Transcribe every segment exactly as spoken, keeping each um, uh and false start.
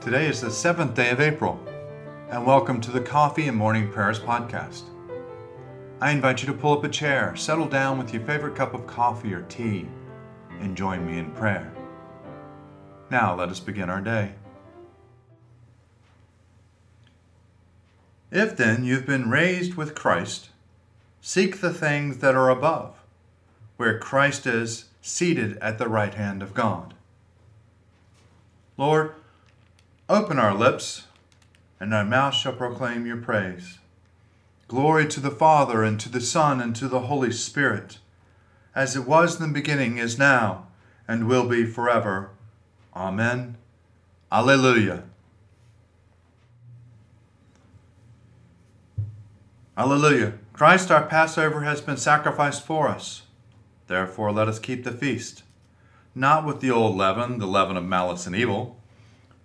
Today is the seventh day of April, and welcome to the Coffee and Morning Prayers podcast. I invite you to pull up a chair, settle down with your favorite cup of coffee or tea, and join me in prayer. Now let us begin our day. If then you've been raised with Christ, seek the things that are above, where Christ is seated at the right hand of God. Lord, open our lips, and our mouth shall proclaim your praise. Glory to the Father, and to the Son, and to the Holy Spirit, as it was in the beginning, is now, and will be forever. Amen. Alleluia. Alleluia. Christ our Passover has been sacrificed for us. Therefore let us keep the feast, not with the old leaven, the leaven of malice and evil,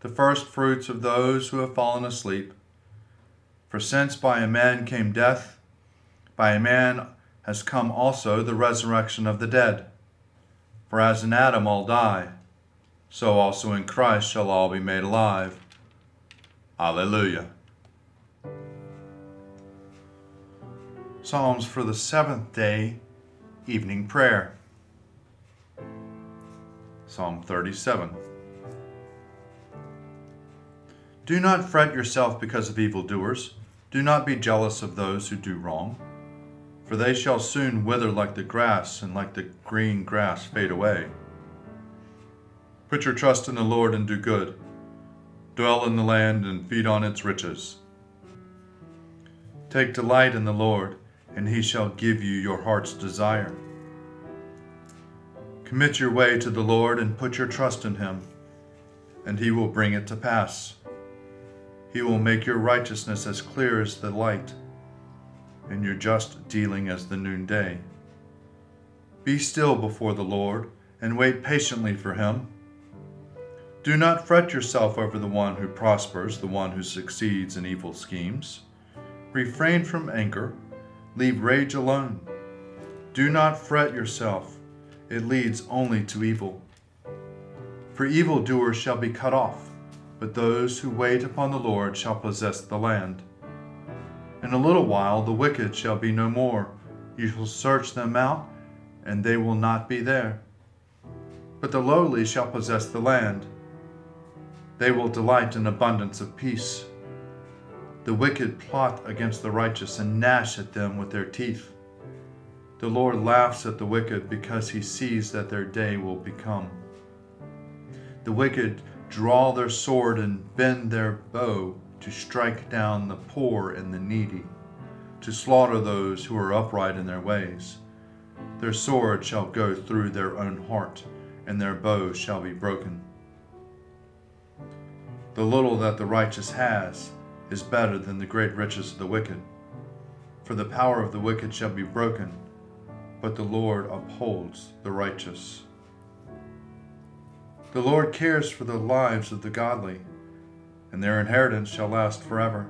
the first fruits of those who have fallen asleep. For since by a man came death, by a man has come also the resurrection of the dead. For as in Adam all die, so also in Christ shall all be made alive. Alleluia. Psalms for the seventh day, evening prayer. Psalm thirty-seven. Do not fret yourself because of evildoers. Do not be jealous of those who do wrong, for they shall soon wither like the grass, and like the green grass fade away. Put your trust in the Lord and do good. Dwell in the land and feed on its riches. Take delight in the Lord, and he shall give you your heart's desire. Commit your way to the Lord and put your trust in him, and he will bring it to pass. He will make your righteousness as clear as the light, and your just dealing as the noonday. Be still before the Lord, and wait patiently for him. Do not fret yourself over the one who prospers, the one who succeeds in evil schemes. Refrain from anger, leave rage alone. Do not fret yourself, it leads only to evil. For evildoers shall be cut off, but those who wait upon the Lord shall possess the land. In a little while the wicked shall be no more. You shall search them out, and they will not be there. But the lowly shall possess the land. They will delight in abundance of peace. The wicked plot against the righteous and gnash at them with their teeth. The Lord laughs at the wicked because he sees that their day will become. The wicked draw their sword and bend their bow to strike down the poor and the needy, to slaughter those who are upright in their ways. Their sword shall go through their own heart, and their bow shall be broken. The little that the righteous has is better than the great riches of the wicked. For the power of the wicked shall be broken, but the Lord upholds the righteous. The Lord cares for the lives of the godly, and their inheritance shall last forever.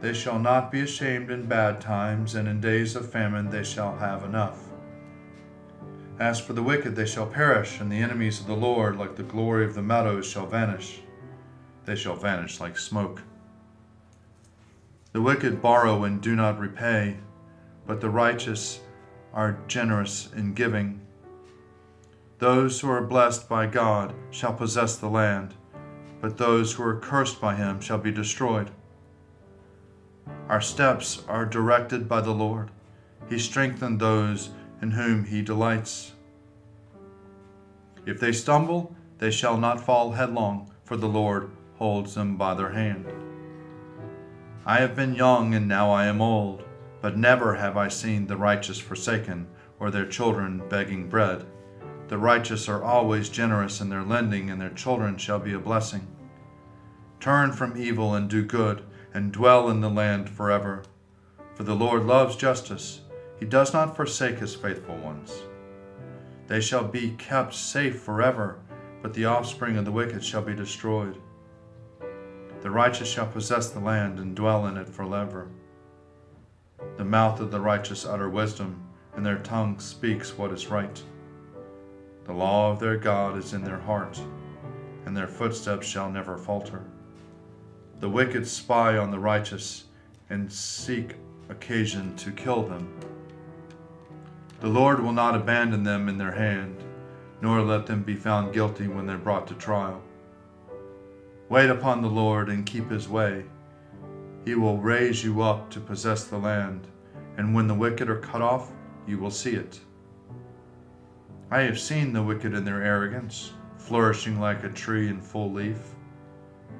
They shall not be ashamed in bad times, and in days of famine they shall have enough. As for the wicked, they shall perish, and the enemies of the Lord, like the glory of the meadows, shall vanish. They shall vanish like smoke. The wicked borrow and do not repay, but the righteous are generous in giving. Those who are blessed by God shall possess the land, but those who are cursed by him shall be destroyed. Our steps are directed by the Lord. He strengthened those in whom he delights. If they stumble, they shall not fall headlong, for the Lord holds them by their hand. I have been young and now I am old, but never have I seen the righteous forsaken or their children begging bread. The righteous are always generous in their lending, and their children shall be a blessing. Turn from evil and do good, and dwell in the land forever. For the Lord loves justice. He does not forsake his faithful ones. They shall be kept safe forever, but the offspring of the wicked shall be destroyed. The righteous shall possess the land and dwell in it forever. The mouth of the righteous utter wisdom, and their tongue speaks what is right. The law of their God is in their heart, and their footsteps shall never falter. The wicked spy on the righteous and seek occasion to kill them. The Lord will not abandon them in their hand, nor let them be found guilty when they're brought to trial. Wait upon the Lord and keep his way. He will raise you up to possess the land, and when the wicked are cut off, you will see it. I have seen the wicked in their arrogance, flourishing like a tree in full leaf.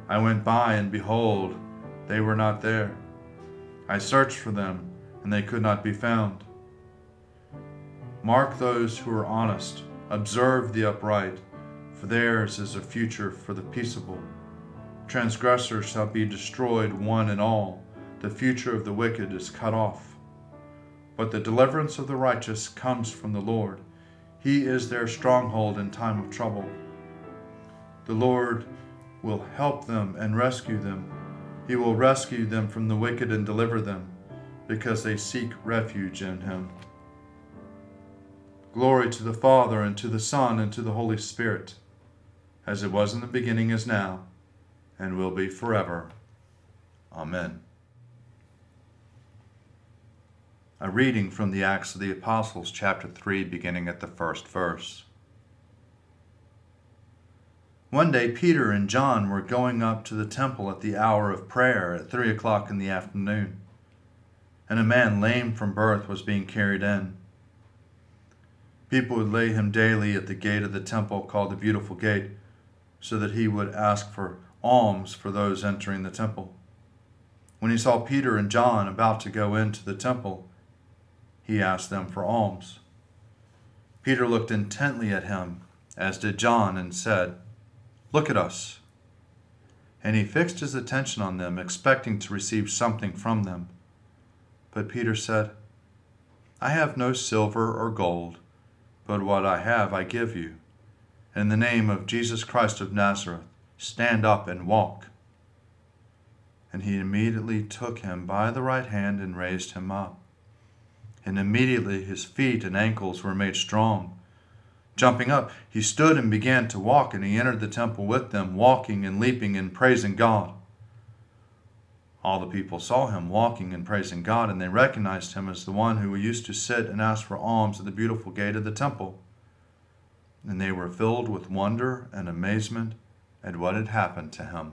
I went by, and behold, they were not there. I searched for them, and they could not be found. Mark those who are honest, observe the upright, for theirs is a future for the peaceable. Transgressors shall be destroyed, one and all. The future of the wicked is cut off. But the deliverance of the righteous comes from the Lord. He is their stronghold in time of trouble. The Lord will help them and rescue them. He will rescue them from the wicked and deliver them, because they seek refuge in him. Glory to the Father, and to the Son, and to the Holy Spirit, as it was in the beginning, is now, and will be forever. Amen. A reading from the Acts of the Apostles, chapter three, beginning at the first verse. One day Peter and John were going up to the temple at the hour of prayer at three o'clock in the afternoon, and a man lame from birth was being carried in. People would lay him daily at the gate of the temple called the Beautiful Gate, so that he would ask for alms for those entering the temple. When he saw Peter and John about to go into the temple, he asked them for alms. Peter looked intently at him, as did John, and said, "Look at us." And he fixed his attention on them, expecting to receive something from them. But Peter said, "I have no silver or gold, but what I have I give you. In the name of Jesus Christ of Nazareth, stand up and walk." And he immediately took him by the right hand and raised him up. And immediately his feet and ankles were made strong. Jumping up, he stood and began to walk, and he entered the temple with them, walking and leaping and praising God. All the people saw him walking and praising God, and they recognized him as the one who used to sit and ask for alms at the Beautiful Gate of the temple. And they were filled with wonder and amazement at what had happened to him.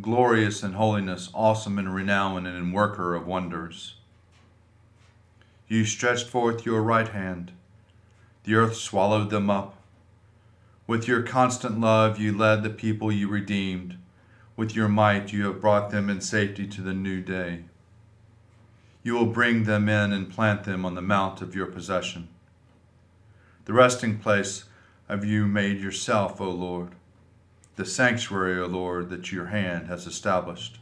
glorious in holiness, awesome in renown, and in worker of wonders? You stretched forth your right hand. The earth swallowed them up. With your constant love you led the people you redeemed. With your might you have brought them in safety to the new day. You will bring them in and plant them on the mount of your possession. The resting place of you made yourself, O Lord, the sanctuary, O Lord, that your hand has established.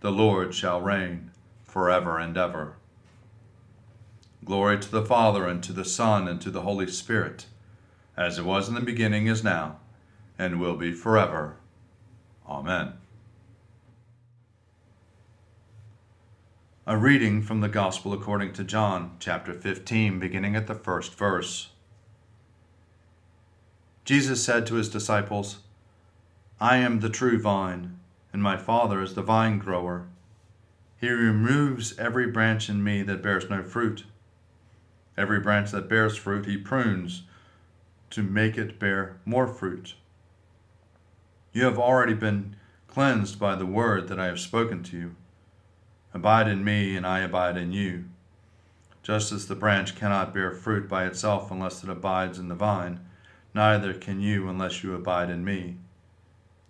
The Lord shall reign forever and ever. Glory to the Father, and to the Son, and to the Holy Spirit, as it was in the beginning, is now, and will be forever. Amen. A reading from the Gospel according to John, chapter fifteen, beginning at the first verse. Jesus said to his disciples, I am the true vine, and my Father is the vine grower. He removes every branch in me that bears no fruit. Every branch that bears fruit he prunes to make it bear more fruit. You have already been cleansed by the word that I have spoken to you. Abide in me, and I abide in you. Just as the branch cannot bear fruit by itself unless it abides in the vine, neither can you unless you abide in me.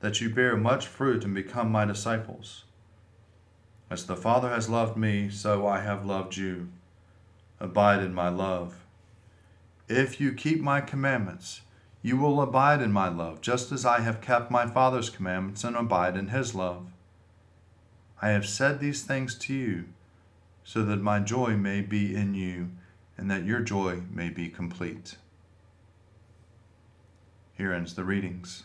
that you bear much fruit and become my disciples. As the Father has loved me, so I have loved you. Abide in my love. If you keep my commandments, you will abide in my love, just as I have kept my Father's commandments and abide in his love. I have said these things to you, so that my joy may be in you, and that your joy may be complete. Here ends the readings.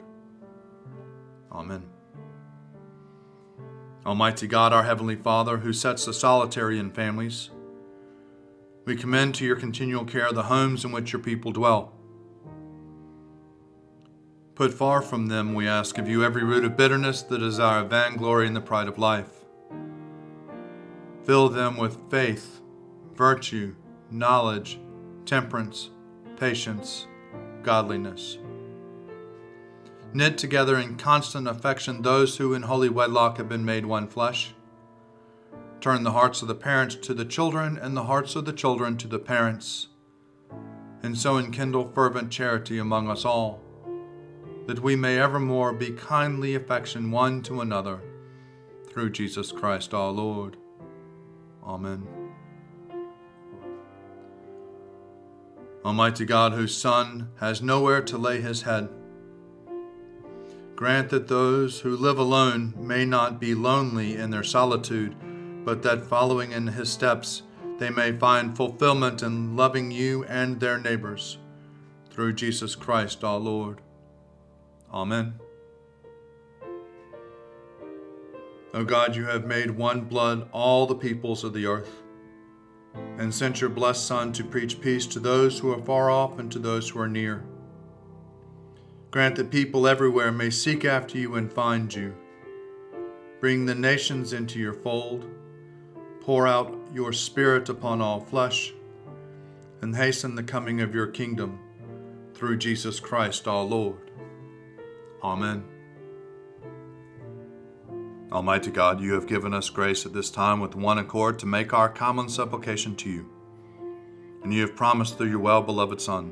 Amen. Almighty God, our Heavenly Father, who sets the solitary in families, we commend to your continual care the homes in which your people dwell. Put far from them, we ask of you, every root of bitterness, the desire of vainglory, and the pride of life. Fill them with faith, virtue, knowledge, temperance, patience, godliness. Knit together in constant affection those who in holy wedlock have been made one flesh. Turn the hearts of the parents to the children, and the hearts of the children to the parents, and so enkindle fervent charity among us all, that we may evermore be kindly affection one to another, through Jesus Christ our Lord. Amen. Almighty God, whose Son has nowhere to lay his head, grant that those who live alone may not be lonely in their solitude, but that following in his steps, they may find fulfillment in loving you and their neighbors. Through Jesus Christ our Lord. Amen. O God, you have made one blood all the peoples of the earth, and sent your blessed Son to preach peace to those who are far off and to those who are near. Grant that people everywhere may seek after you and find you. Bring the nations into your fold. Pour out your Spirit upon all flesh, and hasten the coming of your kingdom, through Jesus Christ our Lord. Amen. Almighty God, you have given us grace at this time with one accord to make our common supplication to you. And you have promised through your well-beloved Son,